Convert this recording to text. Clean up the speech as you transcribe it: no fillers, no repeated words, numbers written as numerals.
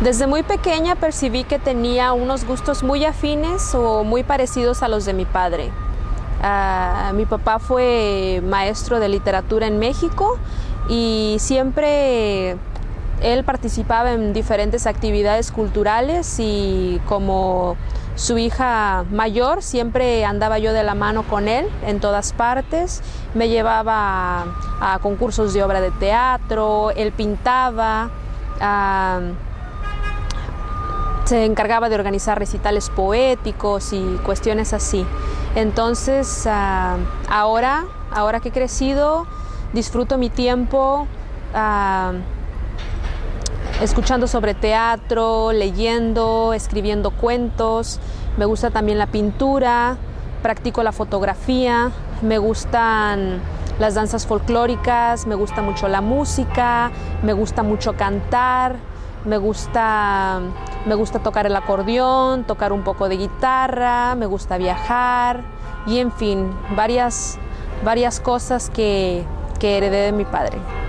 Desde muy pequeña percibí que tenía unos gustos muy afines o muy parecidos a los de mi padre. Mi papá fue maestro de literatura en México y siempre él participaba en diferentes actividades culturales, y como su hija mayor siempre andaba yo de la mano con él en todas partes. Me llevaba a concursos de obra de teatro, él pintaba, se encargaba de organizar recitales poéticos y cuestiones así. Entonces ahora que he crecido, disfruto mi tiempo escuchando sobre teatro, leyendo, escribiendo cuentos. Me gusta también la pintura, practico la fotografía, me gustan las danzas folclóricas, me gusta mucho la música, me gusta mucho cantar, me gusta tocar el acordeón, tocar un poco de guitarra, me gusta viajar y en fin, varias cosas que heredé de mi padre.